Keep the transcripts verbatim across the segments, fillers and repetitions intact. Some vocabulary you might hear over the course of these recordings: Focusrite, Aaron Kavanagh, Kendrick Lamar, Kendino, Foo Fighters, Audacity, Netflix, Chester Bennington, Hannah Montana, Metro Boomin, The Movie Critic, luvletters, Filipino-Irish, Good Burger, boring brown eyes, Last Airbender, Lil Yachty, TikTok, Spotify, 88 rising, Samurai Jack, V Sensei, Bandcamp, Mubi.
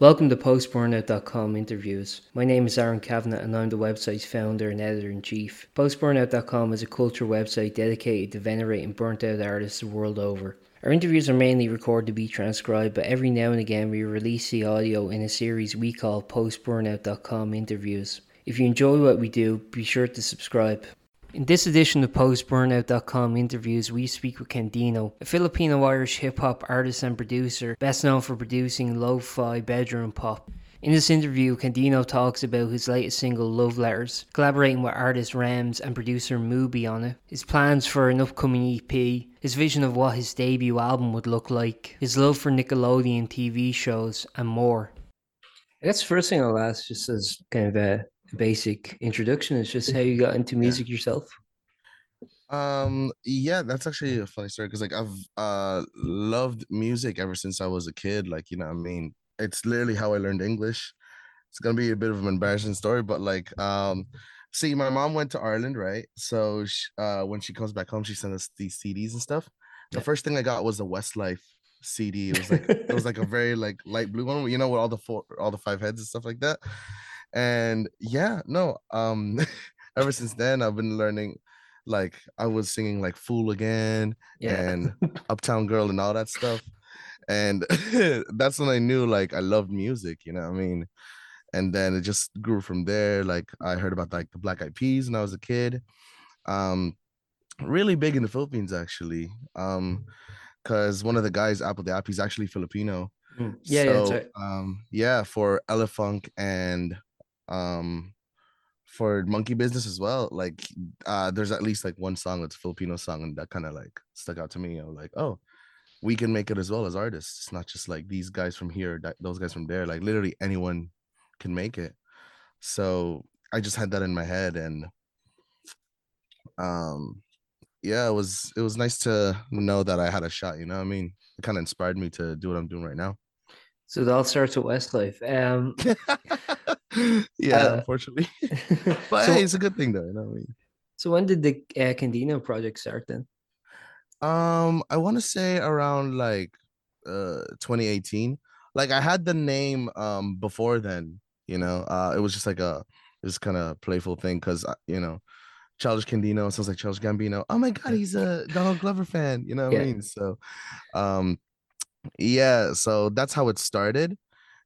Welcome to post burnout dot com interviews. My name is Aaron Kavanagh and I'm the website's founder and editor-in-chief. post burnout dot com is a culture website dedicated to venerating burnt-out artists the world over. Our interviews are mainly recorded to be transcribed, but every now and again we release the audio in a series we call post burnout dot com interviews. If you enjoy what we do, be sure to subscribe. In this edition of post burnout dot com interviews, we speak with Kendino, a Filipino-Irish hip-hop artist and producer, best known for producing lo-fi bedroom pop. In this interview, Kendino talks about his latest single, luvletters, collaborating with artist R E M$and producer Mubi on it, his plans for an upcoming E P, his vision of what his debut album would look like, his love for Nickelodeon T V shows, and more. I guess the first thing I'll ask, just as kind of a basic introduction, is just how you got into music yeah. yourself. Um yeah that's actually a funny story, because like I've uh loved music ever since I was a kid. Like, you know what I mean, it's literally how I learned English. It's gonna be a bit of an embarrassing story, but like um see, my mom went to Ireland, right? So she, uh when she comes back home, she sent us these C Ds and stuff. The yeah. first thing I got was a Westlife C D. It was like it was like a very like light blue one, you know, with all the four all the five heads and stuff like that. And yeah, no, um, ever since then, I've been learning. Like, I was singing like Fool Again yeah. and Uptown Girl and all that stuff. And that's when I knew, like, I loved music, you know what I mean? And then it just grew from there. Like, I heard about like the Black Eyed Peas when I was a kid. Um, really big in the Philippines, actually. Um, because one of the guys, Apple Dap, he's actually Filipino. Mm. Yeah, so, yeah, that's right. um, yeah, for Elefunk and um for Monkey Business as well, like uh there's at least like one song that's a Filipino song, and that kind of like stuck out to me. I'm like, oh, we can make it as well as artists. It's not just like these guys from here, that, those guys from there. Like, literally anyone can make it. So I just had that in my head, and um yeah, it was it was nice to know that I had a shot, you know what I mean? It kind of inspired me to do what I'm doing right now. So it all starts with Westlife. Um yeah, uh, unfortunately. But so, hey, it's a good thing though, you know what I mean? So when did the uh, Kendino project start then? Um, I want to say around like uh twenty eighteen. Like, I had the name um before then, you know. Uh it was just like a this kind of playful thing, because you know, Childish Gambino sounds like Childish Gambino. Oh my god, he's a Donald Glover fan, you know what yeah. I mean? So um yeah, so that's how it started.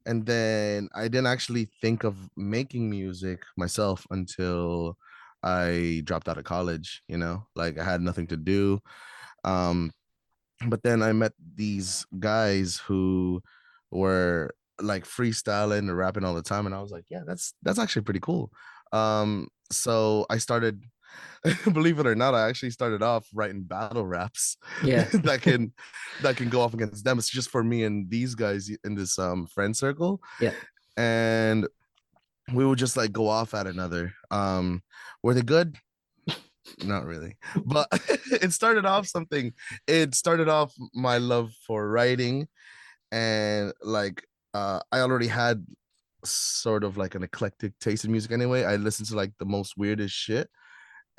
And then I didn't actually think of making music myself until I dropped out of college, you know, like I had nothing to do. Um, but then I met these guys who were like freestyling and rapping all the time. And I was like, yeah, that's that's actually pretty cool. Um, so I started, believe it or not, I actually started off writing battle raps yeah that can that can go off against them. It's just for me and these guys in this um friend circle, yeah and we would just like go off at another. Um were they good? Not really, but it started off something. It started off my love for writing, and like uh I already had sort of like an eclectic taste in music anyway. I listened to like the most weirdest shit.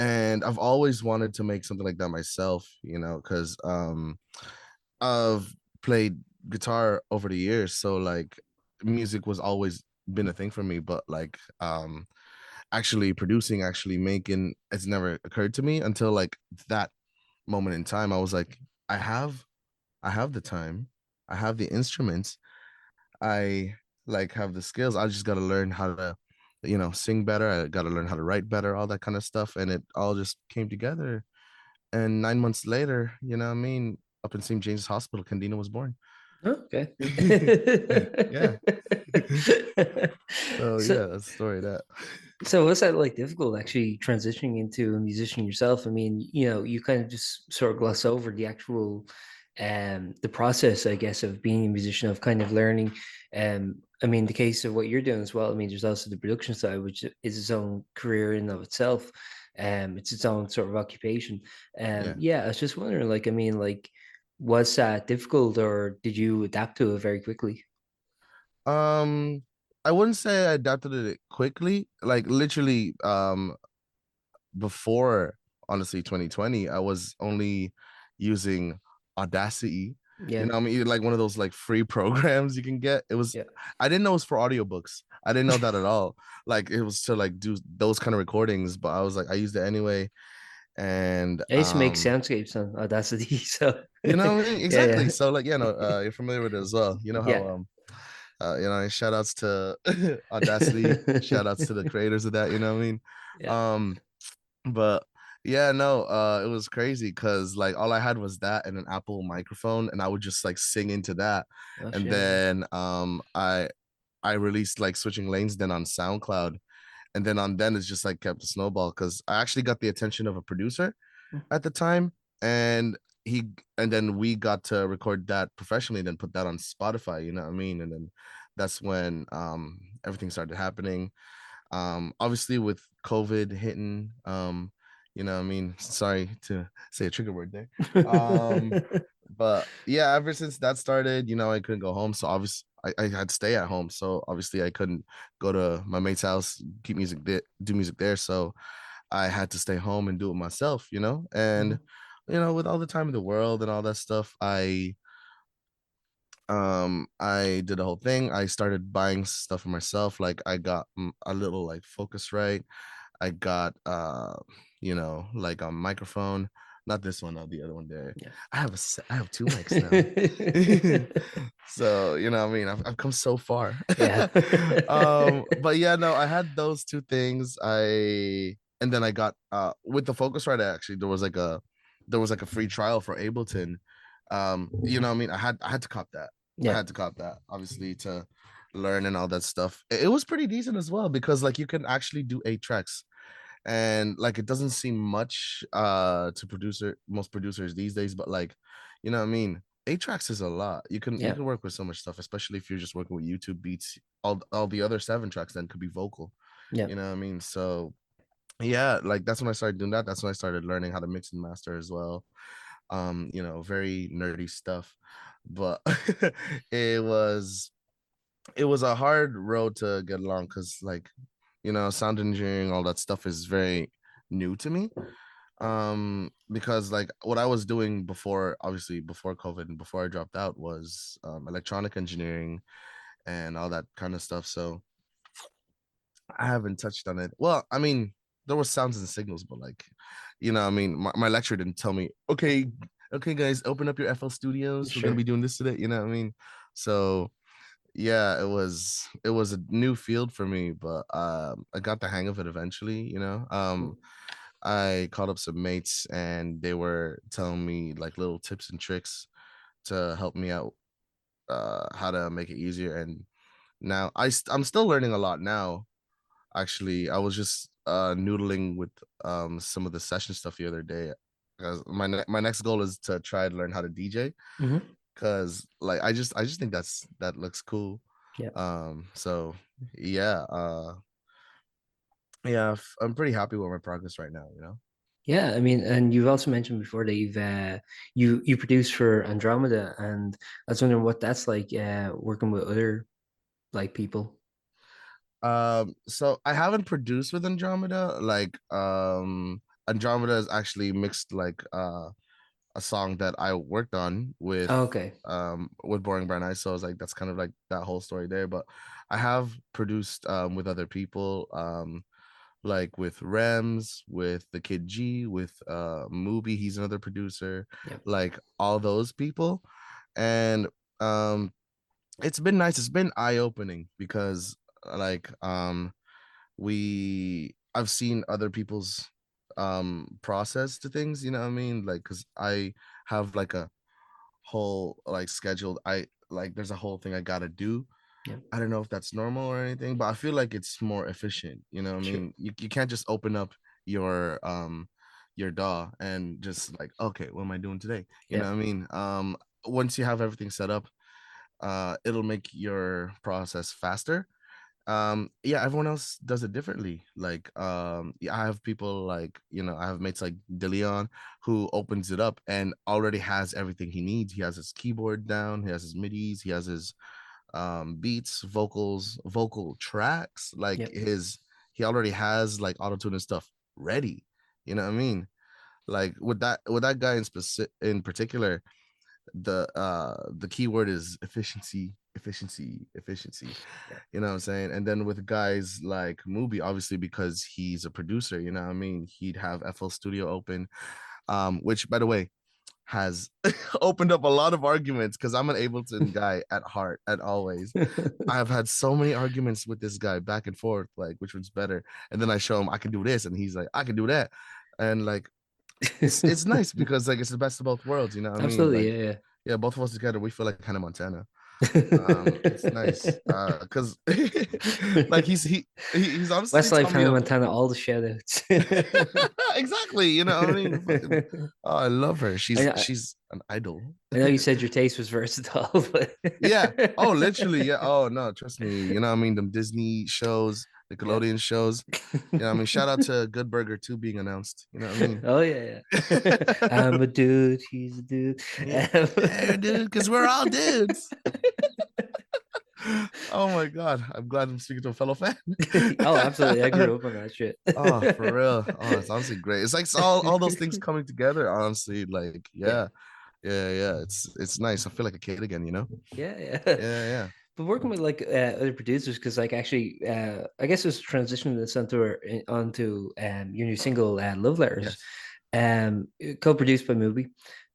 And I've always wanted to make something like that myself, you know, because um, I've played guitar over the years. So like music was always been a thing for me. But like um, actually producing, actually making, it's never occurred to me until like that moment in time. I was like, I have I have the time. I have the instruments. I like have the skills. I just got to learn how to, you know, sing better. I got to learn how to write better, all that kind of stuff. And it all just came together. And nine months later, you know what I mean, up in Saint James Hospital, Kendino was born. Okay. yeah. so, so, yeah, that's the story of that. So was that like difficult actually transitioning into a musician yourself? I mean, you know, you kind of just sort of gloss over the actual, um, the process, I guess, of being a musician, of kind of learning, um, I mean, the case of what you're doing as well. I mean, there's also the production side, which is its own career in and of itself. Um, it's its own sort of occupation. Um, yeah. yeah, I was just wondering, like, I mean, like, was that difficult, or did you adapt to it very quickly? Um, I wouldn't say I adapted to it quickly. Like, literally, um, before honestly twenty twenty, I was only using Audacity Yeah. You know what I mean? Like one of those like free programs you can get. It was, yeah. I didn't know it was for audiobooks. I didn't know that at all. Like it was to like do those kind of recordings, but I was like, I used it anyway. And I used um, to make soundscapes on Audacity. So, you know what I mean? Exactly. Yeah, yeah. So like, yeah, no, uh, you're familiar with it as well. You know how, yeah. um, uh, you know, shout outs to Audacity, shout outs to the creators of that. You know what I mean? Yeah. Um, but yeah, no, uh, it was crazy because like all I had was that and an Apple microphone, and I would just like sing into that. Oh, and shit. Then um, I I released like Switching Lanes then on SoundCloud, and then on then it's just like kept a snowball because I actually got the attention of a producer at the time, and he and then we got to record that professionally, then put that on Spotify. You know what I mean? And then that's when um everything started happening. Um, obviously with COVID hitting, um. You know what I mean? Sorry to say a trigger word there. Um, but yeah, ever since that started, you know, I couldn't go home. So obviously I, I had to stay at home. So obviously I couldn't go to my mate's house, keep music, there, do music there. So I had to stay home and do it myself, you know? And, you know, with all the time in the world and all that stuff, I, um, I did the whole thing. I started buying stuff for myself. Like I got a little like Focusrite. I got, uh, you know, like a microphone, not this one, not the other one there. Yeah. I have a, I have two mics now. So, you know what I mean? I've, I've come so far. Yeah. um, but yeah, no, I had those two things. I, and then I got, uh, with the Focusrite, actually, there was like a, there was like a free trial for Ableton. Um, you know what I mean? I had, I had to cop that. Yeah. I had to cop that, obviously, to learn and all that stuff. It, it was pretty decent as well, because like you can actually do eight tracks. And like it doesn't seem much uh to producer most producers these days, but like, you know what I mean, eight tracks is a lot. You can yeah. you can work with so much stuff, especially if you're just working with YouTube beats. All all the other seven tracks then could be vocal. Yeah, you know what I mean? So yeah, like that's when I started doing that. That's when I started learning how to mix and master as well. Um you know, very nerdy stuff, but it was it was a hard road to get along, because like, you know, sound engineering, all that stuff is very new to me, um, because like what I was doing before, obviously before COVID and before I dropped out, was um, electronic engineering and all that kind of stuff. So I haven't touched on it. Well, I mean, there were sounds and signals, but like, you know, I mean, my, my lecturer didn't tell me, okay, okay, guys, open up your F L Studios. Sure. We're gonna be doing this today. You know what I mean? So. Yeah, it was it was a new field for me, but um, I got the hang of it eventually, you know. Um, I called up some mates, and they were telling me like little tips and tricks to help me out, uh, how to make it easier. And now I st- I'm still learning a lot now. Actually, I was just uh, noodling with um, some of the session stuff the other day. Because my ne- my next goal is to try to learn how to D J. Mm-hmm. Cause like I just I just think that's that looks cool. Yeah. Um. So yeah. Uh. Yeah, I'm pretty happy with my progress right now. You know. Yeah, I mean, and you've also mentioned before that you've uh, you you produce for Andromeda, and I was wondering what that's like uh, working with other Black people. Um. So I haven't produced with Andromeda. Like, um, Andromeda is actually mixed like uh. a song that I worked on with oh, okay um with Boring Brown Eyes, so I was like, that's kind of like that whole story there. But I have produced um with other people, um like with R E M$, with the Kid G, with uh Mubi, he's another producer. Yep. Like all those people, and um it's been nice. It's been eye-opening, because like um we I've seen other people's um process to things, you know what I mean? Like, because I have like a whole like scheduled I like there's a whole thing I gotta do. Yeah. I don't know if that's normal or anything, but I feel like it's more efficient, you know what sure. I mean? You, you can't just open up your um your D A W and just like, okay, what am I doing today? You yeah. know what I mean? Um once you have everything set up, uh it'll make your process faster. Um yeah, everyone else does it differently. Like um yeah, I have people like, you know, I have mates like De Leon, who opens it up and already has everything he needs. He has his keyboard down, he has his midis, he has his um beats, vocals, vocal tracks, like yep. his he already has like auto-tune and stuff ready, you know what I mean? Like with that with that guy in specific in particular, the uh the keyword is efficiency, efficiency, efficiency. You know what I'm saying? And then with guys like Mubi, obviously, because he's a producer, you know what I mean? He'd have F L Studio open, um, which, by the way, has opened up a lot of arguments, because I'm an Ableton guy at heart, at always. I've had so many arguments with this guy back and forth, like, which one's better? And then I show him I can do this, and he's like, I can do that. And like, it's, it's nice because like it's the best of both worlds, you know what I mean? Absolutely, like, yeah, yeah. Yeah, both of us together, we feel like Hannah Montana. Um, it's nice because uh, like he's he he's obviously Westlife, Hannah Montana, all the shoutouts. Exactly, you know what I mean? Fucking, oh, I love her. She's I, she's an idol. I know you said your taste was versatile, but yeah. Oh, literally, yeah. Oh no, trust me. You know what I mean? Them Disney shows, Nickelodeon yeah. shows. You know what I mean? Shout out to Good Burger too being announced. You know what I mean? Oh yeah, yeah. I'm a dude. He's a dude. Yeah, yeah dude. Because we're all dudes. Oh my god, I'm glad I'm speaking to a fellow fan. Oh, absolutely. I grew up on that shit. Oh, for real. Oh, it's honestly great. It's like it's all, all those things coming together, honestly. Like, yeah. Yeah, yeah. It's it's nice. I feel like a kid again, you know? Yeah, yeah. Yeah, yeah. But working with like uh, other producers, because like actually uh I guess it was transitioning this onto onto um your new single uh, Love Letters. Yes. Um co-produced by Mubi. Um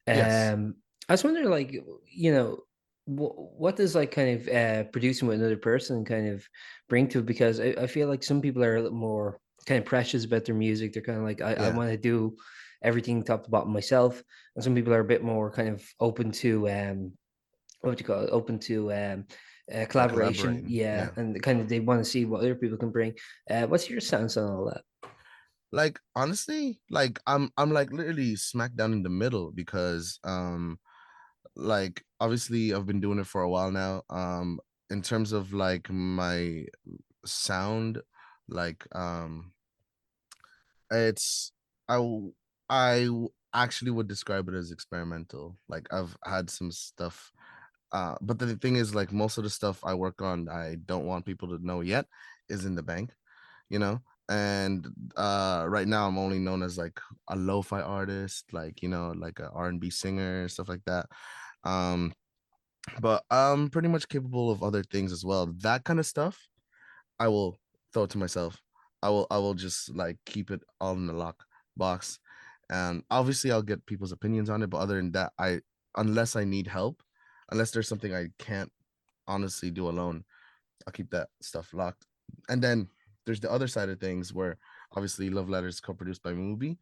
yes. I was wondering, like, you know, what does like kind of uh, producing with another person kind of bring to it? Because I, I feel like some people are a little more kind of precious about their music. They're kind of like, I, yeah. I want to do everything top to bottom myself. And some people are a bit more kind of open to, um, what do you call it? Open to um, uh, collaboration. Yeah, yeah. And kind of, they want to see what other people can bring. Uh, what's your stance on all that? Like, honestly, like I'm, I'm like literally smack down in the middle because, um, like, obviously I've been doing it for a while now. Um, in terms of like my sound, like um, it's I I actually would describe it as experimental. Like I've had some stuff, uh, but the thing is, like most of the stuff I work on, I don't want people to know yet, is in the bank, you know. And uh right now I'm only known as like a lo-fi artist, like, you know, like an R and B singer and stuff like that. Um but I'm pretty much capable of other things as well. That kind of stuff I will throw to myself. I will I will just like keep it all in the lock box. And obviously I'll get people's opinions on it, but other than that, I unless I need help, unless there's something I can't honestly do alone, I'll keep that stuff locked. And then there's the other side of things where obviously Love Letters co-produced by Mubi.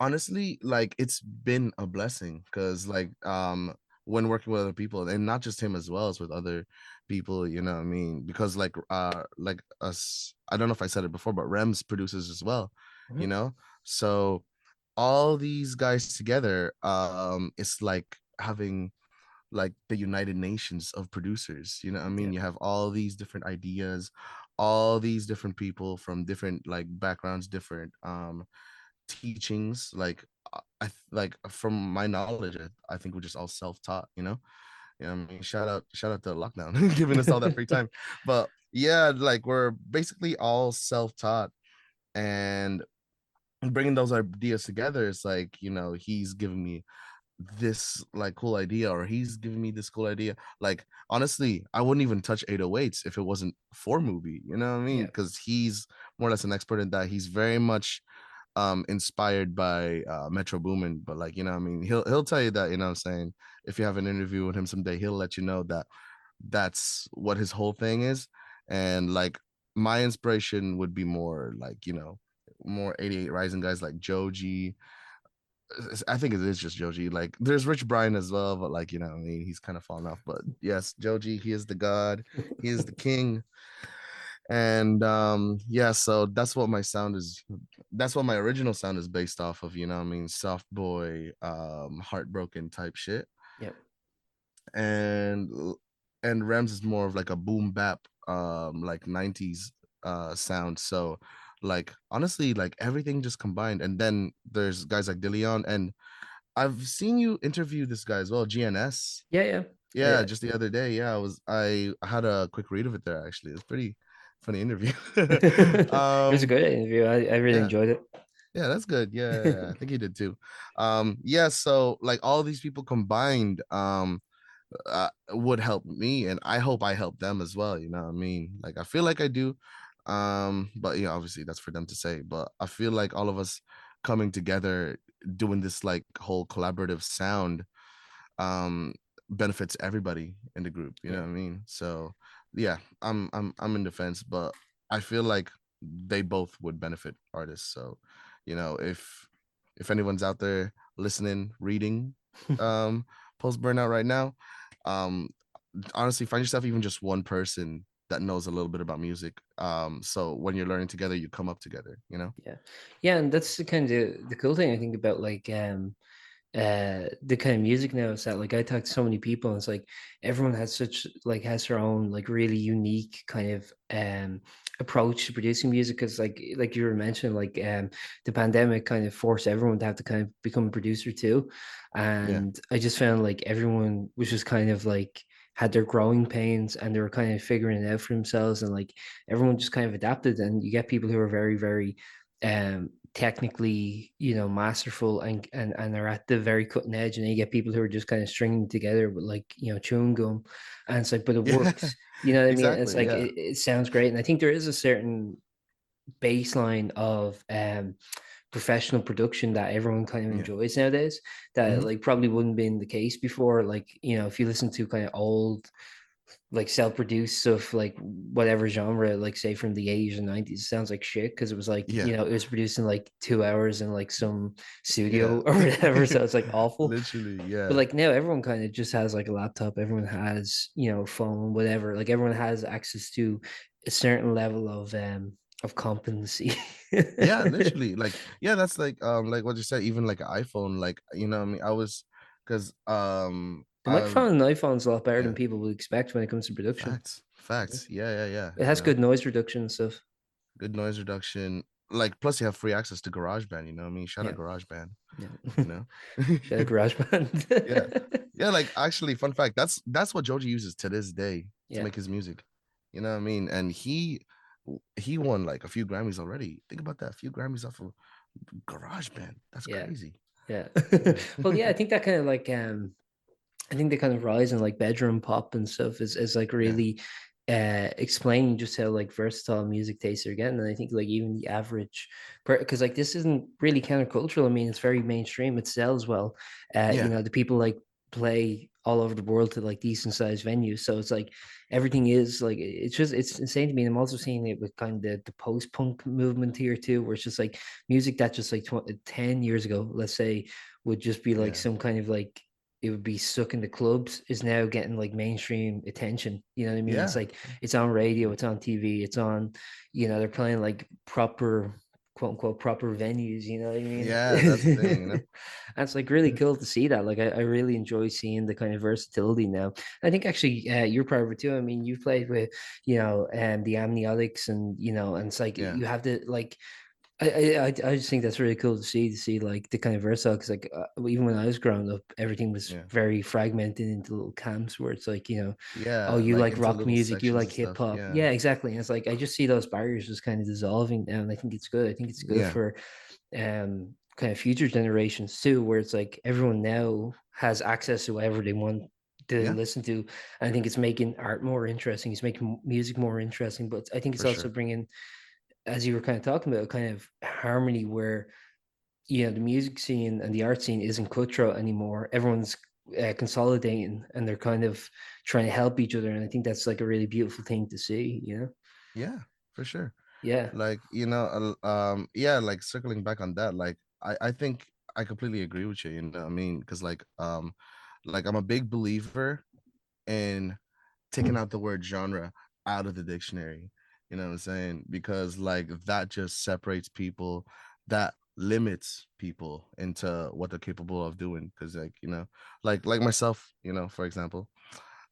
Honestly, like it's been a blessing because like um, when working with other people, and not just him as well as with other people, you know what I mean? Because like uh, like us, I don't know if I said it before, but R E M$ produces as well, mm-hmm. you know? So all these guys together, um, it's like having like the United Nations of producers, you know what I mean? Yeah. You have all these different ideas, all these different people from different like backgrounds, different um teachings. Like I like from my knowledge, I think we're just all self-taught, you know? You know what I mean? Shout out, shout out to lockdown giving us all that free time. But yeah, like we're basically all self-taught, and bringing those ideas together, it's like, you know, he's giving me this like cool idea, or he's giving me this cool idea. Like honestly, I wouldn't even touch eight oh eights if it wasn't for Mubi, you know what I mean? Because yeah. he's more or less an expert in that. He's very much um inspired by uh Metro Boomin, but like, you know what I mean, he'll he'll tell you that, you know what I'm saying? If you have an interview with him someday, he'll let you know that that's what his whole thing is. And like my inspiration would be more like, you know, more eighty-eight rising guys like Joji. I think it is just Joji. Like there's Rich Brian as well, but like, you know what I mean, he's kind of fallen off. But yes, Joji, he is the god, he is the king. And um yeah, so that's what my sound is, that's what my original sound is based off of, you know what I mean? Soft boy, um heartbroken type shit. Yep. And and R E M$ is more of like a boom bap, um like nineties uh sound. So like honestly, like everything just combined. And then there's guys like De Leon, and I've seen you interview this guy as well, G N S. Yeah, yeah, yeah, yeah. Just the other day, yeah, I was I had a quick read of it there. Actually, it's pretty funny interview. um, it was a good interview. I, I really yeah. enjoyed it. Yeah, that's good. Yeah, I think he did too. Um, yeah, so like all these people combined um, uh, would help me, and I hope I help them as well. You know what I mean? Like, I feel like I do, um, but you know, obviously that's for them to say. But I feel like all of us coming together, doing this like whole collaborative sound, um, benefits everybody in the group. You know what I mean? So yeah, I'm I'm I'm in defense, but I feel like they both would benefit artists. So, you know, if if anyone's out there listening, reading um Post Burnout right now, um honestly, find yourself even just one person that knows a little bit about music. Um so when you're learning together, you come up together, you know? Yeah. Yeah, and that's the kind of the cool thing I think about like um uh the kind of music now is that like I talk to so many people and it's like everyone has such like has their own like really unique kind of um approach to producing music, because like like you were mentioning like um the pandemic kind of forced everyone to have to kind of become a producer too, and yeah. I just found like everyone was just kind of like had their growing pains and they were kind of figuring it out for themselves, and like everyone just kind of adapted, and you get people who are very very um technically, you know, masterful and and and are at the very cutting edge, and then you get people who are just kind of stringing together with like, you know, chewing gum, and it's like, but it works. Yeah, you know what exactly, I mean? And it's like yeah. it, it sounds great, and I think there is a certain baseline of um professional production that everyone kind of yeah. enjoys nowadays that mm-hmm. like probably wouldn't been the case before. Like, you know, if you listen to kind of old like self-produced stuff, like whatever genre, like say from the eighties and nineties, it sounds like shit because it was like yeah. you know, it was produced in like two hours in like some studio yeah. or whatever, so it's like awful literally. Yeah, but like now everyone kind of just has like a laptop, everyone has, you know, phone, whatever, like everyone has access to a certain level of um of competency. Yeah, literally. Like yeah, that's like um like what you said, even like an iPhone, like, you know what I mean? I was because um the microphone um, and iPhone's a lot better yeah. than people would expect when it comes to production. Facts, facts. Yeah, yeah, yeah. It has yeah. good noise reduction and stuff. Good noise reduction. Like, plus you have free access to GarageBand, you know what I mean? Shout yeah. out GarageBand. Yeah. You know? Shout out GarageBand. Yeah. Yeah, like, actually, fun fact, that's that's what Joji uses to this day yeah. to make his music. You know what I mean? And he he won, like, a few Grammys already. Think about that, a few Grammys off of GarageBand. That's yeah. crazy. Yeah. Well, yeah, I think that kind of, like... um. I think the kind of rise in like bedroom pop and stuff is, is like really yeah. uh, explaining just how like versatile music tastes are getting. And I think like even the average, because like this isn't really countercultural. I mean, it's very mainstream. It sells well. Uh, yeah. You know, the people like play all over the world to like decent sized venues. So it's like everything is like, it's just, it's insane to me. And I'm also seeing it with kind of the, the post-punk movement here too, where it's just like music that just like twenty, ten years ago, let's say, would just be like yeah. some kind of like, it would be stuck in the clubs, is now getting like mainstream attention. You know what I mean? Yeah. It's like, it's on radio, it's on T V, it's on, you know, they're playing like proper, quote unquote, proper venues. You know what I mean? Yeah, that's the thing. You know? That's like really cool to see that. Like, I, I really enjoy seeing the kind of versatility now. I think actually uh, you're part of it too. I mean, you've played with, you know, um, the Amniotics and, you know, and it's like, yeah. you have to like, I, I I just think that's really cool to see to see like the kind of versatile, because like uh, even when I was growing up, everything was yeah. very fragmented into little camps where it's like, you know, yeah oh you like, like rock music, you like hip hop, yeah. yeah exactly, and it's like I just see those barriers just kind of dissolving now, and I think it's good. I think it's good yeah. for um kind of future generations too, where it's like everyone now has access to whatever they want to yeah. listen to. And I think it's making art more interesting, it's making music more interesting, but I think it's for also sure. bringing, as you were kind of talking about, kind of harmony where, you know, the music scene and the art scene isn't cutthroat anymore. Everyone's uh, consolidating and they're kind of trying to help each other. And I think that's like a really beautiful thing to see, you know? Yeah, for sure. Yeah. Like, you know, um, yeah, like circling back on that, like, I, I think I completely agree with you, you know what I mean? Because like, um, like I'm a big believer in taking out the word genre out of the dictionary. You know what I'm saying? Because like that just separates people, that limits people into what they're capable of doing. Because like, you know, like like myself, you know, for example,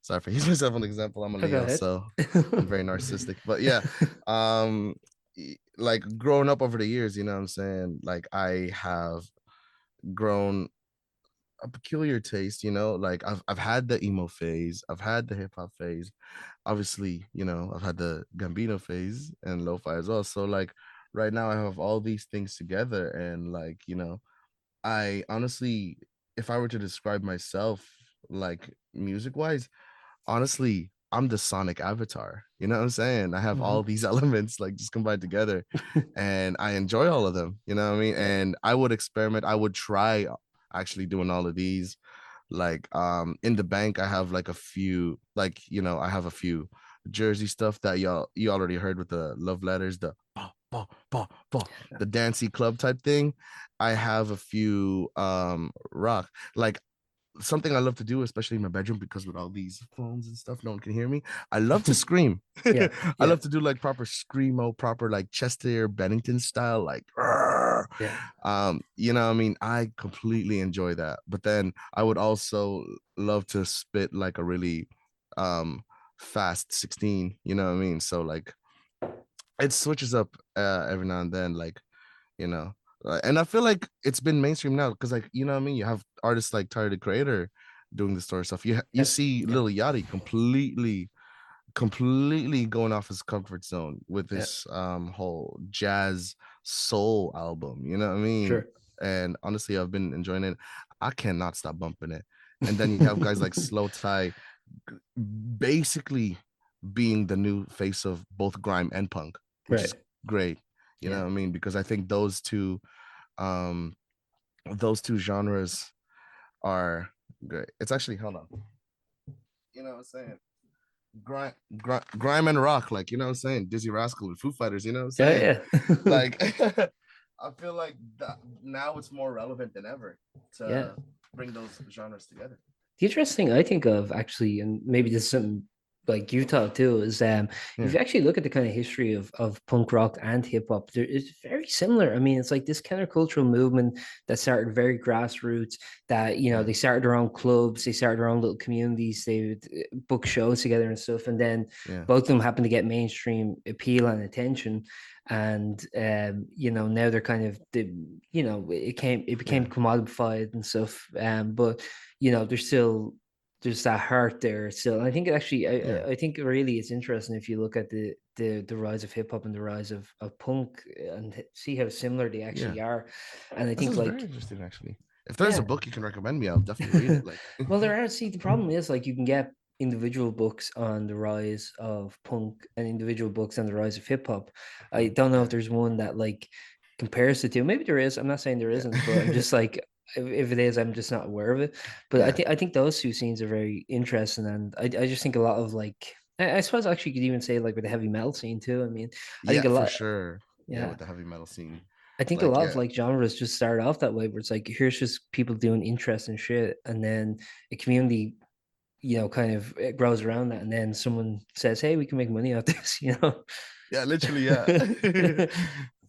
sorry for using myself an example, I'm a Leo, so I'm very narcissistic. But yeah, um, like growing up over the years, you know what I'm saying? Like I have grown a peculiar taste, you know, like I've I've had the emo phase, I've had the hip hop phase, obviously, you know, I've had the Gambino phase and lo-fi as well. So like right now I have all these things together, and like, you know, I honestly, if I were to describe myself, like music wise, honestly, I'm the sonic avatar, you know what I'm saying? I have mm-hmm. all these elements like just combined together and I enjoy all of them, you know what I mean? And I would experiment, I would try actually doing all of these. Like um in the bank, I have like a few, like, you know, I have a few Jersey stuff that y'all you already heard with the love letters, the bah, bah, bah, bah, the dancey club type thing. I have a few um rock, like something I love to do, especially in my bedroom, because with all these phones and stuff, no one can hear me. I love to scream. yeah, yeah. I love to do like proper screamo, proper like Chester Bennington style, like yeah. um, you know what I mean? I completely enjoy that. But then I would also love to spit like a really um fast sixteen, you know what I mean? So like it switches up uh, every now and then, like, you know. And I feel like it's been mainstream now because, like, you know what I mean? You have artists like Tyler, the Creator, doing this sort of stuff. You you yes. see Lil Yachty completely, completely going off his comfort zone with this yeah. um whole jazz soul album. You know what I mean? Sure. And honestly, I've been enjoying it. I cannot stop bumping it. And then you have guys like Slow Tie basically being the new face of both grime and punk, which right. is great. You know what I mean? Because I think those two, um, those two genres are great. It's actually, hold on. You know what I'm saying? Grime, grime, grime and rock, like, you know what I'm saying? Dizzy Rascal with Foo Fighters, you know what I'm saying? Yeah, yeah. Like, I feel like that now it's more relevant than ever to yeah. bring those genres together. The interesting thing I think of, actually, and maybe there's some like Utah too, is um yeah. if you actually look at the kind of history of of punk rock and hip-hop, there is very similar. I mean, it's like this countercultural movement that started very grassroots, that, you know, they started their own clubs, they started their own little communities, they would book shows together and stuff, and then yeah. both of them happened to get mainstream appeal and attention. And um you know, now they're kind of the, you know, it came it became yeah. commodified and stuff, um but you know, there's still there's that heart there still. And I think it actually, I, yeah. I think really it's interesting if you look at the the, the rise of hip hop and the rise of, of punk and see how similar they actually yeah. are. And I this think like very interesting actually. If there's yeah. a book you can recommend me, I'll definitely read it. Like, well, there are. See, the problem is like you can get individual books on the rise of punk and individual books on the rise of hip hop. I don't know if there's one that like compares the two. Maybe there is. I'm not saying there isn't, but I'm just like. If it is, I'm just not aware of it. But yeah. I think I think those two scenes are very interesting, and I I just think a lot of like I, I suppose actually you could even say like with the heavy metal scene too. I mean, I yeah, think a lot for sure. Yeah. yeah, with the heavy metal scene, I think like, a lot yeah. of like genres just start off that way, where it's like here's just people doing interesting shit, and then a community, you know, kind of it grows around that, and then someone says, "Hey, we can make money out of this," you know? Yeah, literally, yeah,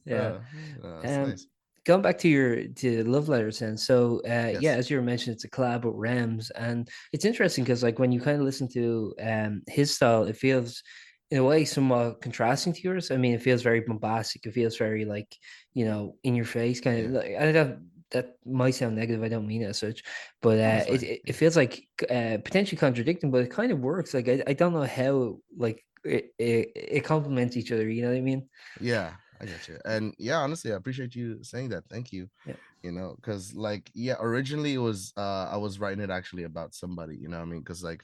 yeah. Uh, uh, that's um, nice. Going back to your to love letters, and so uh, yes. yeah, as you were mentioning, it's a collab with R E M$, and it's interesting because like when you kind of listen to um, his style, it feels in a way somewhat contrasting to yours. I mean, it feels very bombastic. It feels very like, you know, in your face kind of. Like, I don't that might sound negative. I don't mean it as such, but uh, it, it it feels like uh, potentially contradicting, but it kind of works. Like I, I don't know how like it it, it complements each other. You know what I mean? Yeah. I got you. And yeah, honestly, I appreciate you saying that. Thank you. Yeah. You know, because like, yeah, originally it was, uh, I was writing it actually about somebody, you know what I mean? Because like,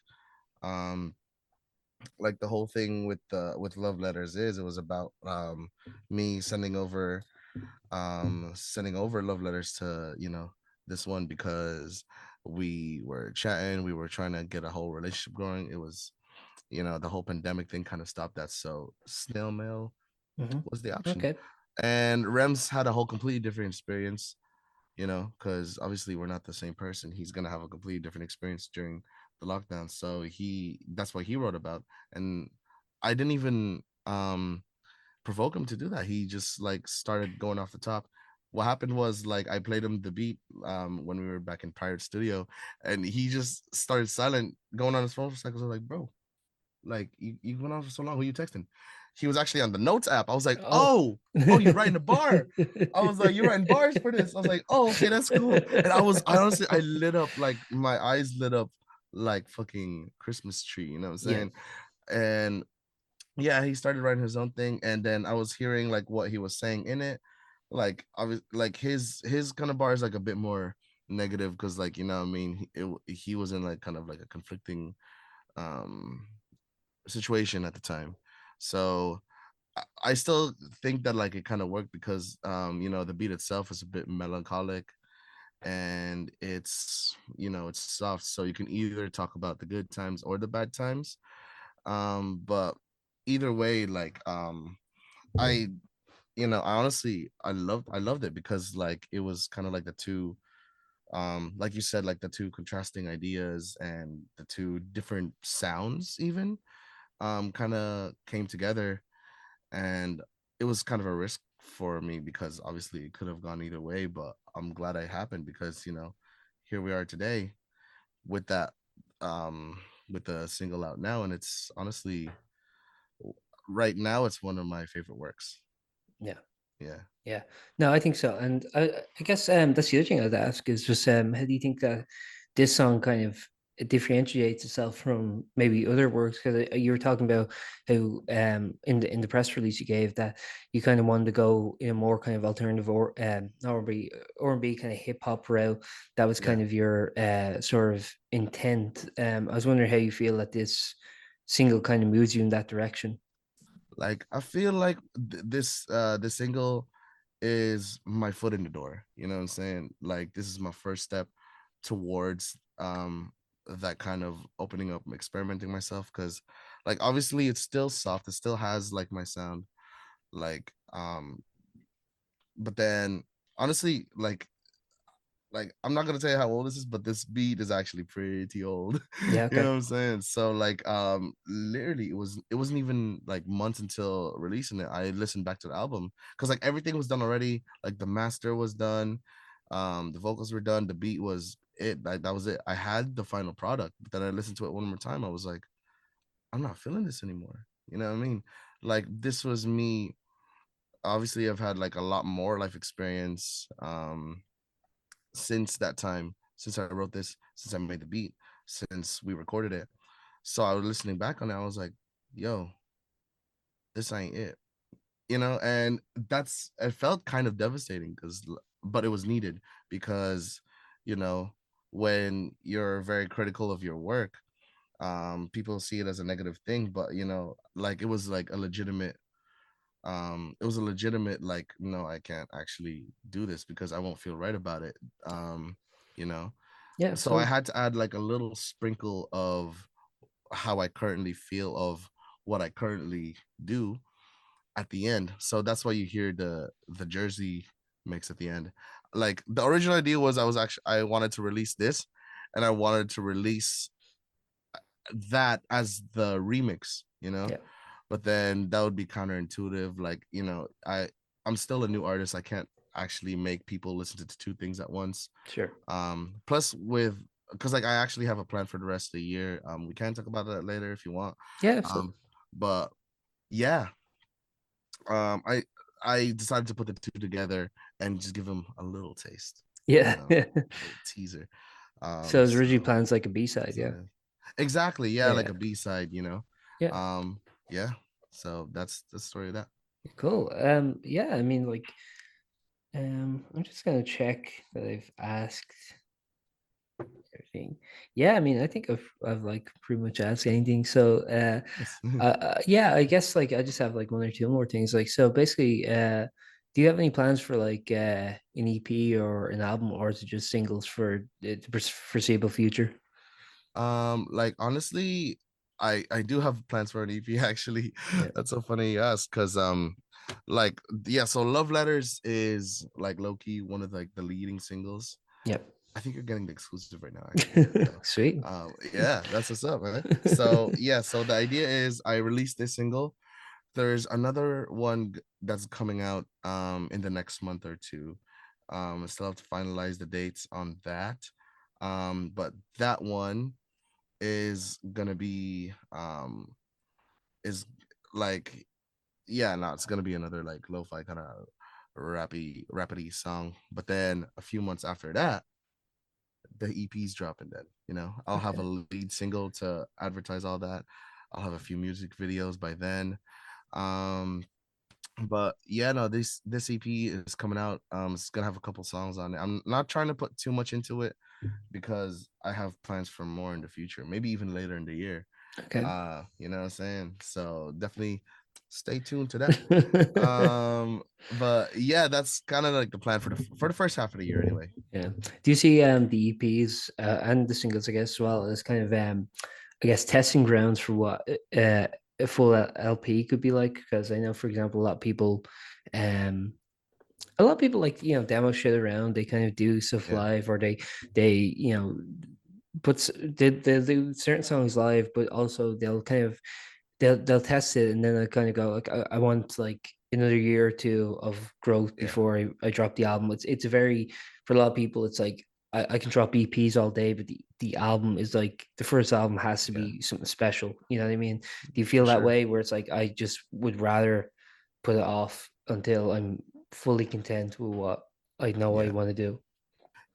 um, like the whole thing with the, with love letters is, it was about um, me sending over, um, sending over love letters to, you know, this one because we were chatting, we were trying to get a whole relationship going. It was, you know, the whole pandemic thing kind of stopped that. So snail mail Mm-hmm. was the option. Okay. And R E M$'s had a whole completely different experience, you know, because obviously we're not the same person. He's gonna have a completely different experience during the lockdown. So he that's what he wrote about. And I didn't even um provoke him to do that. He just like started going off the top. What happened was like I played him the beat um when we were back in Pirate Studio, and he just started silent, going on his phone for seconds. I was like, bro, like you, you went on for so long, who you texting? He was actually on the Notes app. I was like, oh, oh, oh you're writing a bar. I was like, you're writing bars for this. I was like, oh, okay, that's cool. And I was, I honestly, I lit up, like, my eyes lit up like fucking Christmas tree, you know what I'm saying? Yeah. And yeah, he started writing his own thing, and then I was hearing like what he was saying in it. Like, obviously, like his his kind of bar is like a bit more negative because, like, you know what I mean, he, it, he was in like kind of like a conflicting um situation at the time. So I, I still think that like it kind of worked because um you know, the beat itself is a bit melancholic and it's, you know, it's soft, so you can either talk about the good times or the bad times, um but either way, like um I you know, I honestly I loved I loved it because like it was kind of like the two um like you said, like the two contrasting ideas and the two different sounds even um kind of came together, and it was kind of a risk for me because obviously it could have gone either way, but I'm glad it happened because, you know, here we are today with that um with the single out now, and it's honestly right now it's one of my favorite works. Yeah. Yeah. Yeah. No, I think so. And I, I guess um, that's the other thing I'd ask is just um, how do you think that this song kind of differentiates itself from maybe other works? Because you were talking about how um, in the in the press release you gave that you kind of wanted to go in a more kind of alternative or um, R and B, R and B kind of hip hop route. That was kind yeah. of your uh, sort of intent. Um, I was wondering how you feel that this single kind of moves you in that direction. Like, I feel like th- this uh the single is my foot in the door, you know what I'm saying? Like, this is my first step towards um that kind of opening up, experimenting myself, because like obviously it's still soft, it still has like my sound, like um but then honestly, like like I'm not gonna tell you how old this is, but this beat is actually pretty old. Yeah, okay. You know what I'm saying? So like um literally it was it wasn't even like months until releasing it. I listened back to the album because like everything was done already, like the master was done, um the vocals were done, the beat was it, like that was it. I had the final product, but then I listened to it one more time. I was like, I'm not feeling this anymore, you know what I mean? Like, this was me. Obviously I've had like a lot more life experience um since that time, since I wrote this, since I made the beat, since we recorded it. So I was listening back on it, I was like, yo, this ain't it, you know? And that's, it felt kind of devastating because, but it was needed because, you know, when you're very critical of your work, um, people see it as a negative thing, but, you know, like it was like a legitimate um it was a legitimate like, no, I can't actually do this because I won't feel right about it, um you know? Yeah. So cool. I had to add like a little sprinkle of how I currently feel of what I currently do at the end. So that's why you hear the the Jersey mix at the end. Like, the original idea was I was actually I wanted to release this and I wanted to release that as the remix, you know? Yeah. But then that would be counterintuitive. Like, you know, I, I'm still a new artist. I can't actually make people listen to two things at once. Sure. Um, plus with, cause like I actually have a plan for the rest of the year. Um, we can talk about that later if you want. Yeah. Absolutely. Um, but yeah, um, I, I decided to put the two together and just give them a little taste. Yeah. You know, a teaser. Um, so it's originally so, plans like a B-side. Yeah, exactly. Yeah, yeah. Like a B-side, you know? Yeah. Um, yeah, so that's the story of that. Cool. Um, yeah, I mean, like, um, I'm just gonna check that I've asked everything. Yeah, I mean, I think I've I've like pretty much asked anything. So, uh, uh, uh yeah, I guess like I just have like one or two more things. Like, so basically, uh, do you have any plans for like uh an E P or an album, or is it just singles for the foreseeable future? Um, like honestly. I, I do have plans for an E P actually. Yeah. That's so funny you ask, because um like yeah, so Love Letters is like low key one of like the leading singles. Yep. I think you're getting the exclusive right now. Actually, so. Sweet. Um yeah, that's what's up, man. So yeah, so the idea is I released this single. There's another one that's coming out um in the next month or two. Um I still have to finalize the dates on that. Um, but that one is gonna be um is like yeah no it's gonna be another like lo-fi kind of rappy rappity song, but then a few months after that the E P's dropping. Then, you know, I'll have a lead single to advertise all that, I'll have a few music videos by then. Um, but yeah, no, this this E P is coming out. Um, it's gonna have a couple songs on it. I'm not trying to put too much into it because I have plans for more in the future, maybe even later in the year. Okay. Uh, you know what I'm saying? So definitely stay tuned to that. um, but yeah, that's kind of like the plan for the for the first half of the year, anyway. Yeah. Do you see um the E Ps uh, and the singles, I guess, as well as kind of um, I guess testing grounds for what uh. a full L P could be like? Because I know, for example, a lot of people um a lot of people like, you know, demo shit around. They kind of do stuff yeah. live, or they they you know puts they, they'll do certain songs live, but also they'll kind of they'll they'll test it, and then they'll kind of go like, I, I want like another year or two of growth yeah. before I, I drop the album. It's it's a very, for a lot of people, it's like I, I can drop E Ps all day, but the, the album is like, the first album has to be yeah. something special. You know what I mean? Do you feel sure. that way, where it's like, I just would rather put it off until I'm fully content with what I know yeah. I want to do?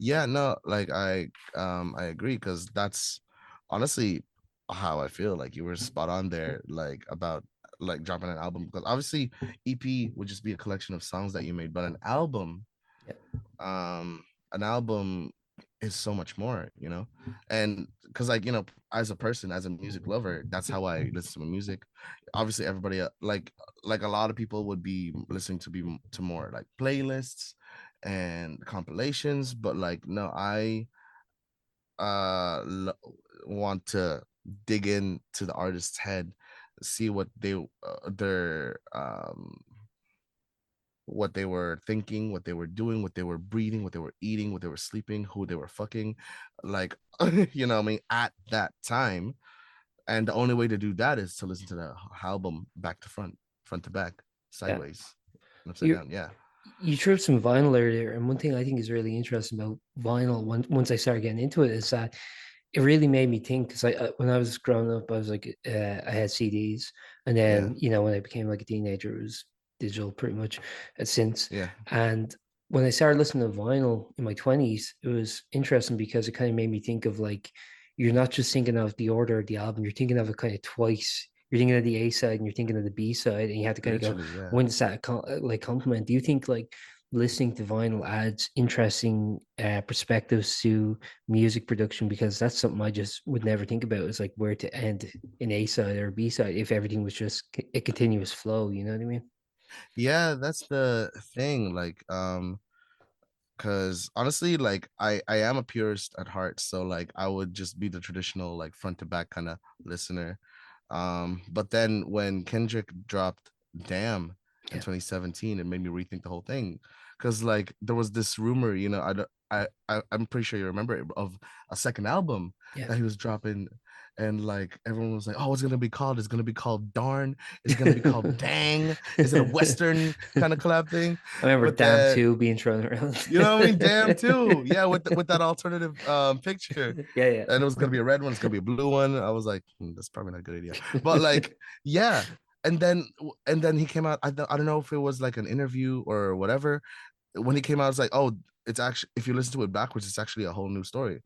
Yeah, no, like I, um, I agree. Cause that's honestly how I feel. Like you were spot on there, like about like dropping an album, because obviously E P would just be a collection of songs that you made, but an album, yeah. um, an album is so much more, you know. And because, like, you know, as a person, as a music lover, that's how I listen to my music. Obviously everybody like like a lot of people would be listening to be to more like playlists and compilations, but like, no, I uh lo- want to dig into the artist's head, see what they uh, their um what they were thinking, what they were doing, what they were breathing, what they were eating, what they were sleeping, who they were fucking, like, you know what I mean, at that time. And the only way to do that is to listen to the album back to front, front to back, sideways, yeah. upside You're, down. Yeah. You tripped some vinyl earlier, and one thing I think is really interesting about vinyl, when, once I started getting into it, is that it really made me think, because I, when I was growing up, I was like, uh, I had C Ds, and then, yeah. you know, when I became like a teenager, it was digital pretty much since. Yeah. And when I started listening to vinyl in my twenties, it was interesting because it kind of made me think of, like, you're not just thinking of the order of the album, you're thinking of it kind of twice. You're thinking of the A side and you're thinking of the B side, and you have to kind Literally, of go, yeah. when does that like compliment? Do you think like listening to vinyl adds interesting uh, perspectives to music production? Because that's something I just would never think about. It's like where to end an A side or a B side if everything was just a continuous flow. You know what I mean? Yeah, that's the thing, like, um because honestly, like, i i am a purist at heart, so like I would just be the traditional like front to back kind of listener, um but then when Kendrick dropped D A M N in yeah. twenty seventeen, it made me rethink the whole thing, because like there was this rumor, you know, i don't I, I i'm pretty sure you remember it, of a second album yeah. that he was dropping. And like everyone was like, oh, it's gonna be called, it's gonna be called Darn, it's gonna be called Dang, is it a Western kind of collab thing? I remember Damn two being thrown around. You know what I mean? Damn two. Yeah, with the, with that alternative um picture. Yeah, yeah. And it was gonna be a red one, it's gonna be a blue one. I was like, hmm, that's probably not a good idea. But like, yeah. And then and then he came out. I th- I don't know if it was like an interview or whatever. When he came out, it's like, oh, it's actually, if you listen to it backwards, it's actually a whole new story.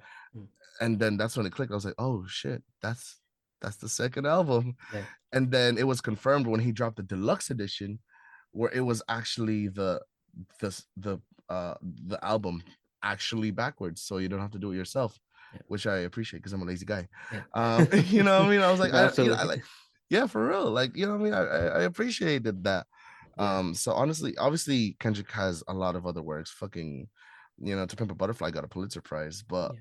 And then that's when it clicked. I was like, oh shit, that's that's the second album. Yeah. And then it was confirmed when he dropped the deluxe edition, where it was actually the the the uh the album actually backwards, so you don't have to do it yourself, yeah. which I appreciate because I'm a lazy guy. Yeah. Um, you know what I mean? I was like, I, you know, I like, yeah, for real. Like, you know what I mean? I I, I appreciated that. Yeah. Um, so honestly, obviously Kendrick has a lot of other works. Fucking, you know, To Pimp a Butterfly got a Pulitzer Prize, but. Yeah.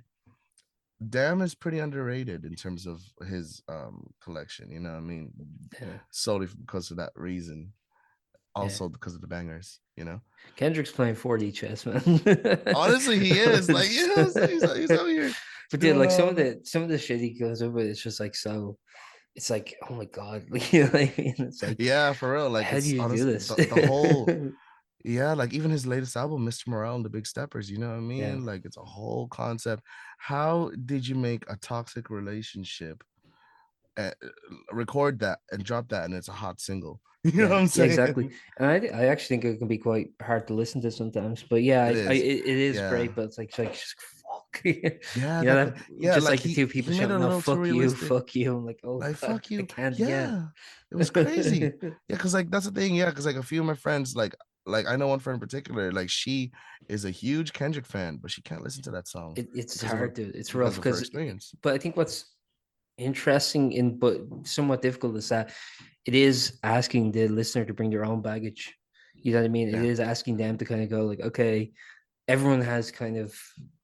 D A M N is pretty underrated in terms of his um collection, you know what I mean? Yeah. Solely because of that reason. Also yeah. because of the bangers, you know? Kendrick's playing four D chess, man. Honestly, he is. Like, you know, he's, he's out here. But dude, like, some of the some of the shit he goes over, it's just like so... It's like, oh my God. You know what I mean? It's like, yeah, for real. Like, how do you honestly do this? The, the whole... Yeah, like even his latest album, Mister Morale and the Big Steppers, you know what I mean? Yeah. Like it's a whole concept. How did you make a toxic relationship, uh, record that and drop that, and it's a hot single? You know yeah, what I'm saying? Exactly. And I, I actually think it can be quite hard to listen to sometimes. But yeah, it I, is, I, it, it is yeah. great, but it's like, it's like just fuck, fuck. Yeah, you know, like, yeah, just like, like the he, two people shouting, no, fuck you, fuck you. I'm like, oh, like, fuck, fuck you. I can't, yeah. yeah, it was crazy. Yeah, because like that's the thing. Yeah, because like a few of my friends, like like I know one friend in particular, like she is a huge Kendrick fan, but she can't listen to that song. It, it's hard, dude. It's rough because. But I think what's interesting in but somewhat difficult is that it is asking the listener to bring their own baggage. You know what I mean? Yeah. It is asking them to kind of go like, okay, everyone has kind of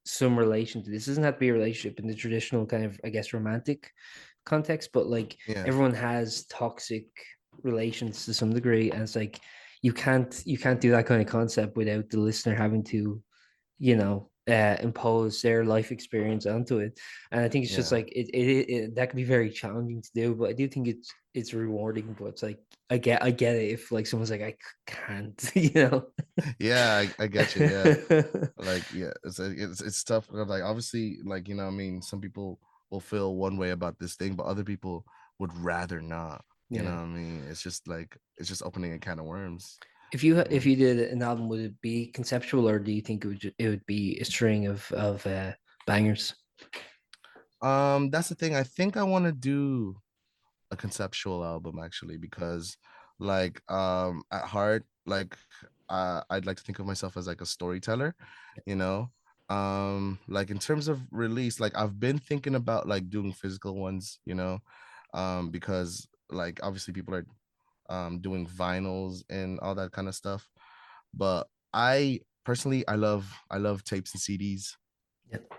some relation to this. It doesn't have to be a relationship in the traditional kind of, I guess, romantic context, but like yeah. everyone has toxic relations to some degree. And it's like, you can't, you can't do that kind of concept without the listener having to, you know, uh, impose their life experience onto it. And I think it's yeah. just like, it, it, it, that can be very challenging to do, but I do think it's, it's rewarding, but it's like, I get, I get it. If like someone's like, I can't, you know. Yeah, I, I get you. Yeah, like yeah, it's it's it's tough. Like obviously, like you know, what I mean, some people will feel one way about this thing, but other people would rather not. You yeah. know, what I mean, it's just like it's just opening a can of worms. If you if you did an album, would it be conceptual, or do you think it would just, it would be a string of of uh, bangers? Um, that's the thing. I think I want to do a conceptual album actually, because like um at heart, like uh, I'd like to think of myself as like a storyteller, you know. Um like in terms of release, like I've been thinking about like doing physical ones, you know, um because like obviously people are um doing vinyls and all that kind of stuff, but I personally I love I love tapes and C Ds. Yep.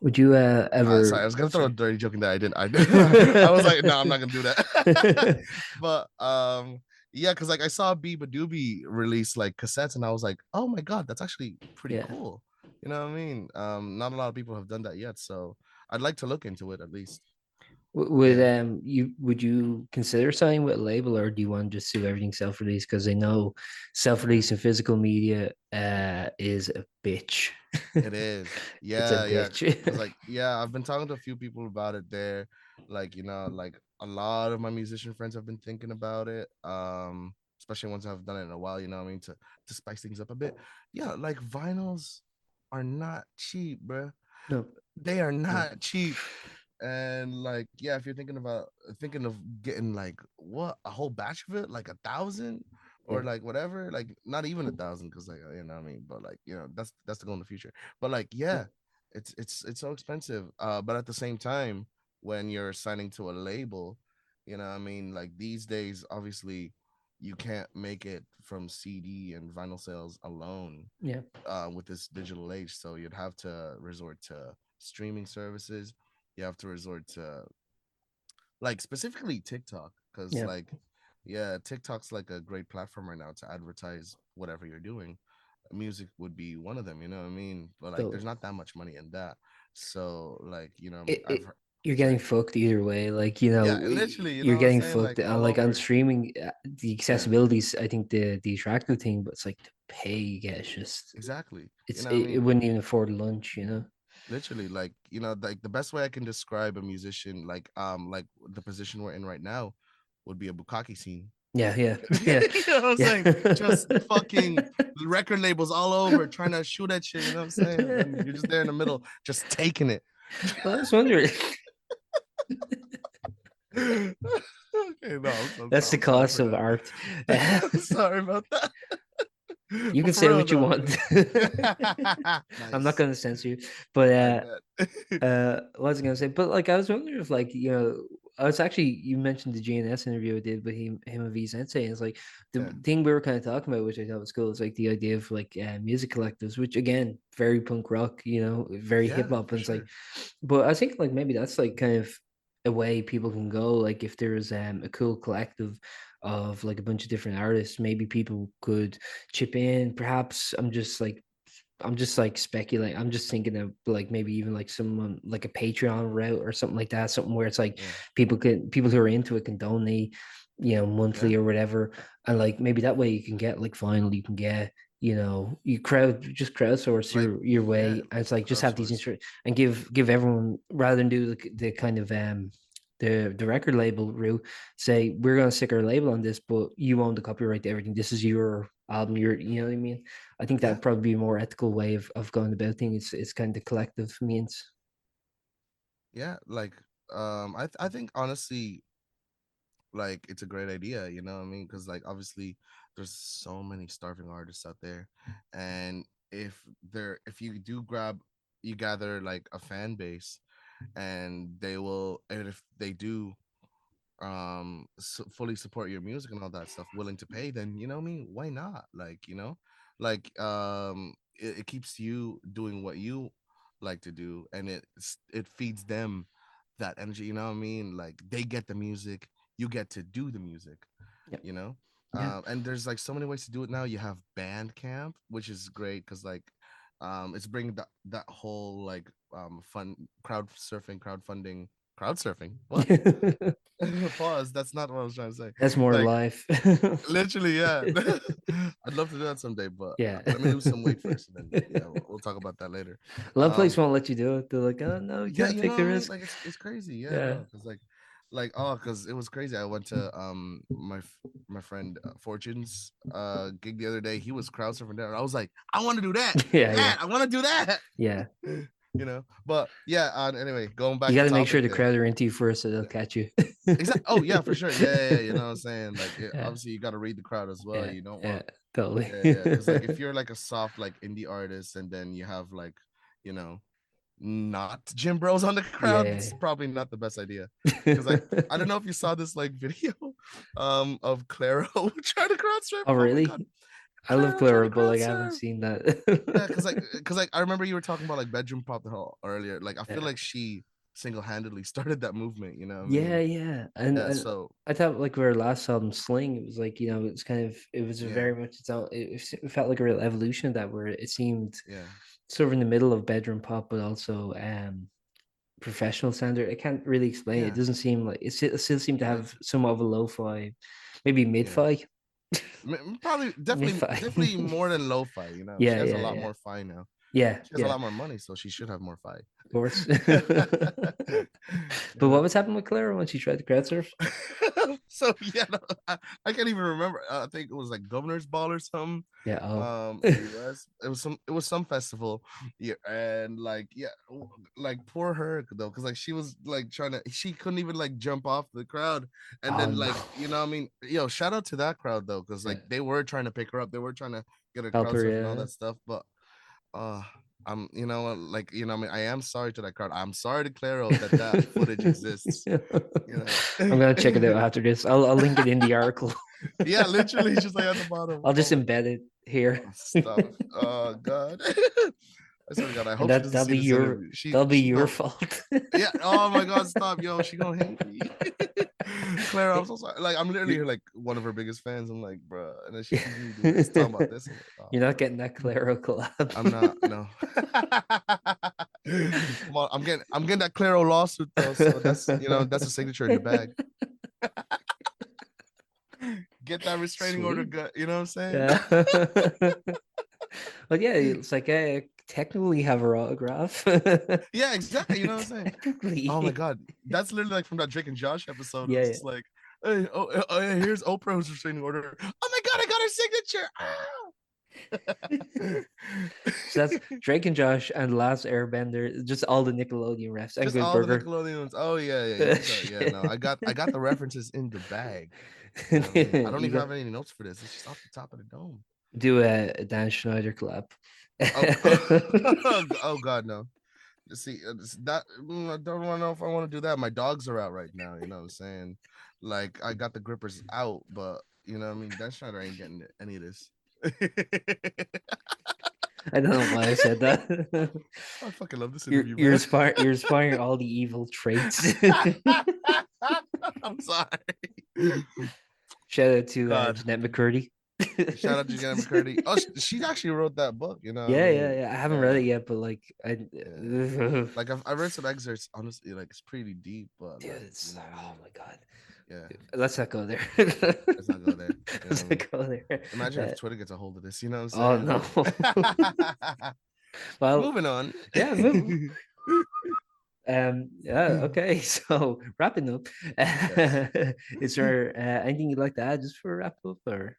Would you uh, ever? Uh, sorry, I was gonna throw a dirty joke in there. I didn't. I, I was like, no, I'm not gonna do that. But um, yeah, because like I saw Biba Doobie release like cassettes, and I was like, oh my god, that's actually pretty yeah. cool. You know what I mean? Um, not a lot of people have done that yet, so I'd like to look into it at least. Would um you would you consider signing with a label, or do you want to just do everything self-release? Because I know self-release in physical media uh is a bitch. It is, yeah, it's a yeah. Bitch. Like yeah, I've been talking to a few people about it. There, like you know, like a lot of my musician friends have been thinking about it. Um, especially ones I've done it in a while. You know what I mean? To to spice things up a bit. Yeah, like vinyls are not cheap, bro. No, they are not no. cheap. And like yeah, if you're thinking about thinking of getting like what a whole batch of it, like a thousand or yeah. like whatever, like not even a thousand, because like you know what I mean, but like you know that's that's the goal in the future. But like yeah, it's it's it's so expensive. Uh, but at the same time, when you're signing to a label, you know what I mean, like these days, obviously, you can't make it from C D and vinyl sales alone. Yeah. Uh, with this digital age, so you'd have to resort to streaming services. You have to resort to like specifically TikTok, because yeah. like yeah TikTok's like a great platform right now to advertise whatever you're doing. Music would be one of them, you know what I mean, but like so, there's not that much money in that, so like you know it, I've, it, you're getting fucked either way, like you know, yeah, literally, you you're know getting fucked like, and, like on streaming the accessibility's yeah. I think the the attractive thing, but it's like to pay you get it's just exactly it's you know it, I mean? It wouldn't even afford lunch, you know. Literally, like you know, like the best way I can describe a musician, like um, like the position we're in right now, would be a bukkake scene. Yeah, yeah, yeah. You know what I'm yeah. saying? Just fucking record labels all over trying to shoot at shit. You know what I'm saying? And you're just there in the middle, just taking it. Well, I was wondering. Okay, no, so that's the cost of art. Sorry about that. You can say what you want. Nice. I'm not going to censor you, but uh, uh, what was I going to say? But like, I was wondering if, like, you know, I was actually you mentioned the G N S interview I did with him, him and V Sensei. And it's like the yeah. thing we were kind of talking about, which I thought was cool, is like the idea of like uh, music collectives, which again, very punk rock, you know, very yeah, hip hop. And it's sure. like, but I think like maybe that's like kind of a way people can go. Like, if there is um, a cool collective of like a bunch of different artists, maybe people could chip in. Perhaps I'm just like I'm just like speculating. I'm just thinking of like maybe even like someone like a Patreon route or something like that, something where it's like yeah. people can people who are into it can donate, you know, monthly yeah. or whatever. And like maybe that way you can get like vinyl, you can get, you know, you crowd just crowdsource like, your, your way. Yeah, and it's like just have these instruments and give give everyone, rather than do the, the kind of um The, the record label route, say we're going to stick our label on this, but you own the copyright to everything. This is your album, you're, you know what I mean? I think that would probably be a more ethical way of, of going about things. It's it's kind of collective means. Yeah, like um, I th- I think honestly, like it's a great idea, you know what I mean? Because like obviously there's so many starving artists out there, and if there if you do grab you gather like a fan base, and they will, and if they do um so fully support your music and all that stuff, willing to pay, then you know what I mean, why not? Like, you know, like um it, it keeps you doing what you like to do, and it it feeds them that energy, you know what I mean? Like they get the music, you get to do the music. Yep. You know. Yeah. Um, and there's like so many ways to do it now. You have Bandcamp, which is great because like um it's bringing that that whole like um fun crowd surfing crowdfunding crowd surfing what? Pause, that's not what I was trying to say. That's more like, life. Literally, yeah. I'd love to do that someday, but yeah, let me lose some weight first, and then yeah, we'll, we'll talk about that later. Love um, place won't let you do it. They're like, oh no, you yeah, gotta you take know, the risk. Like it's, it's crazy. Yeah, yeah. No, it's like Like, oh, because it was crazy. I went to um my my friend uh, Fortune's uh gig the other day. He was crowd surfing there, and I was like, I want to do that. yeah, that. Yeah, I want to do that. Yeah, you know. But yeah. Uh, anyway, going back, you got to make sure the crowd are into you first, so they'll yeah. catch you. Exactly. Oh yeah, for sure. Yeah, yeah, yeah, you know what I'm saying. Like, it, yeah. obviously, you got to read the crowd as well. Yeah, you don't want yeah, totally. Yeah, yeah. Because like, if you're like a soft like indie artist, and then you have like, you know, not gym bros on the crowd, yeah. It's probably not the best idea, because like I don't know if you saw this like video um of Clairo trying to crowd surf. Oh really? Oh, I love Clairo, but like I haven't seen that. Yeah, because like because like I remember you were talking about like bedroom pop the hall earlier. Like I feel yeah. like she single-handedly started that movement, you know what I mean? yeah yeah and, yeah, and so I thought like our last album Sling, it was like, you know, it's kind of it was yeah. very much its own, it felt like a real evolution of that, where it seemed yeah sort of in the middle of bedroom pop but also um professional standard. I can't really explain yeah. it. It doesn't seem like it still, it still seemed to have somewhat of a lo-fi, maybe mid-fi. Yeah. Probably definitely mid-fi. Definitely more than lo-fi, you know. Yeah, she has yeah, a lot yeah. more fi now. Yeah, she has yeah. a lot more money, so she should have more fight. Of course. But what was happening with Clairo when she tried to crowd surf? So yeah, no, I, I can't even remember. I think it was like Governor's Ball or something. Yeah. Oh. Um, U S. It was some. It was some festival. Yeah, and like yeah, like poor her though, because like she was like trying to. She couldn't even like jump off the crowd, and oh, then like no. you know what I mean, yo, shout out to that crowd though, because like yeah. they were trying to pick her up. They were trying to get her crowd surf yeah. and all that stuff, but. Uh, I'm, you know, like, you know, I mean, I am sorry to that crowd. I'm sorry to Clairo that that footage exists. You know? I'm gonna check it out after this. I'll, I'll link it in the article. Yeah, literally, just like at the bottom. I'll just oh, embed it here. Stop. Oh God. I swear to God, I hope that, that'll, be your, she, that'll be your that'll be your fault. Yeah. Oh my God, stop, yo. She gonna hate me. Clairo, I'm so sorry. Like, I'm literally like one of her biggest fans. I'm like, bro, and then she's talking about this. Like, oh, you're not getting that Clairo collab. I'm not. No. Come on, I'm getting, I'm getting that Clairo lawsuit though. So that's, you know, that's a signature in your bag. Get that restraining Sweet. order, gun, you know what I'm saying? Yeah. Well, yeah, it's like I technically have her autograph. Yeah, exactly. You know what I'm saying? Oh my God, that's literally like from that Drake and Josh episode. Yeah, it's yeah. like, hey, oh, oh, yeah, here's Oprah's restraining order. Oh my God, I got her signature. Ah! So that's Drake and Josh and Last Airbender, just all the Nickelodeon refs and just Good all Burger. The Nickelodeon ones. Oh yeah, yeah, yeah. So, yeah no, I got I got the references in the bag. You know I mean? I don't even got... have any notes for this. It's just off the top of the dome. Do a, a Dan Schneider collab. Oh, oh God, no. See, that I don't know if I want to do that. My dogs are out right now. You know what I'm saying? Like I got the grippers out, but you know what I mean. Dan Schneider ain't getting any of this. I don't know why I said that. I fucking love this interview. You're, you're, inspiring, you're inspiring all the evil traits. I'm sorry. Shout out to uh, Jennette McCurdy. Shout out to Jennette McCurdy. Oh, she, she actually wrote that book, you know. Yeah, I mean? yeah, yeah. I haven't read it yet, but like, I yeah. like I've, I've read some excerpts. Honestly, like it's pretty deep, but dude, like, it's, you know, oh my God. Yeah, let's not go there. Let's not go there. You know, let's not go there. Imagine uh, if Twitter gets a hold of this, you know what I'm saying? Oh no. Well, moving on. Yeah. Move. Um. Yeah. Okay. So wrapping up. Yes. Is there uh, anything you'd like to add just for a wrap up, or?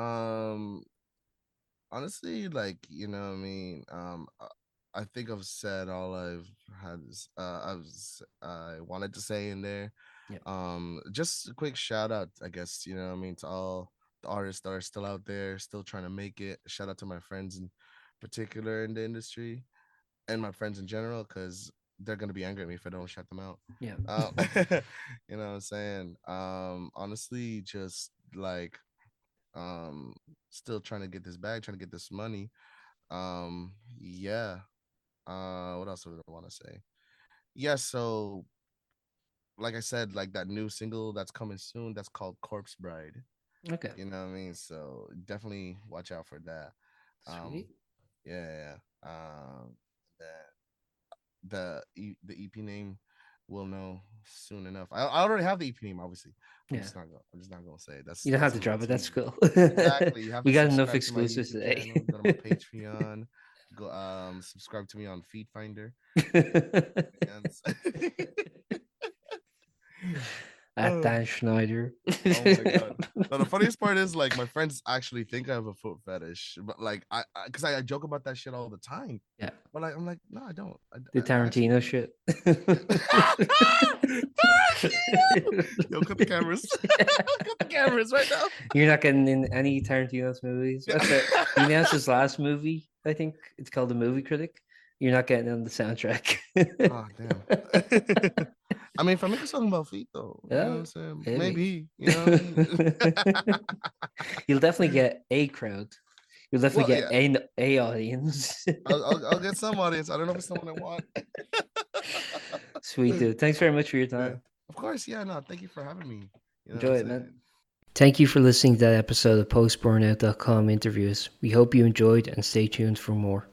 Um, honestly, like, you know what I mean? Um, I think I've said all I've had, uh, I've, I wanted to say in there. Yeah. Um, just a quick shout out, I guess, you know what I mean, to all the artists that are still out there, still trying to make it. Shout out to my friends in particular in the industry and my friends in general, because they're going to be angry at me if I don't shout them out. Yeah. Um, you know what I'm saying? Um, honestly, just like, um, still trying to get this bag, trying to get this money. Um, yeah. Uh, what else would I want to say? Yeah, so like I said, like that new single that's coming soon, that's called Corpse Bride. Okay. You know what I mean? So definitely watch out for that. Um, Sweet. Yeah. Um, the the the E P name, we'll know soon enough. I, I already have the E P name, obviously. I'm yeah. just not gonna. I'm just not gonna say it. That's you don't that's have to drop it. That's cool. Exactly. You have we to got enough exclusives today. Channel, go to my Patreon. Go um subscribe to me on Feed Finder. At Dan Schneider. Oh my god! Now, the funniest part is like my friends actually think I have a foot fetish, but like I, because I, I, I joke about that shit all the time. Yeah. But like I'm like, no, I don't. I, the Tarantino I, I, shit. Tarantino! Yo, cut the cameras. Cut the cameras right now. You're not getting in any Tarantino's movies. That's it. He announced his last movie. I think it's called The Movie Critic. You're not getting on the soundtrack. Oh damn. I mean, if I make a song about feet, though, yeah, you know what I'm saying? Maybe. maybe you know what I mean? You'll definitely get a crowd. You'll definitely well, get yeah. a, a audience. I'll, I'll, I'll get some audience. I don't know if it's someone I want. Sweet, dude. Thanks very much for your time. Yeah. Of course. Yeah, no, thank you for having me. You know Enjoy it, man. Thank you for listening to that episode of post burnout dot com interviews. We hope you enjoyed and stay tuned for more.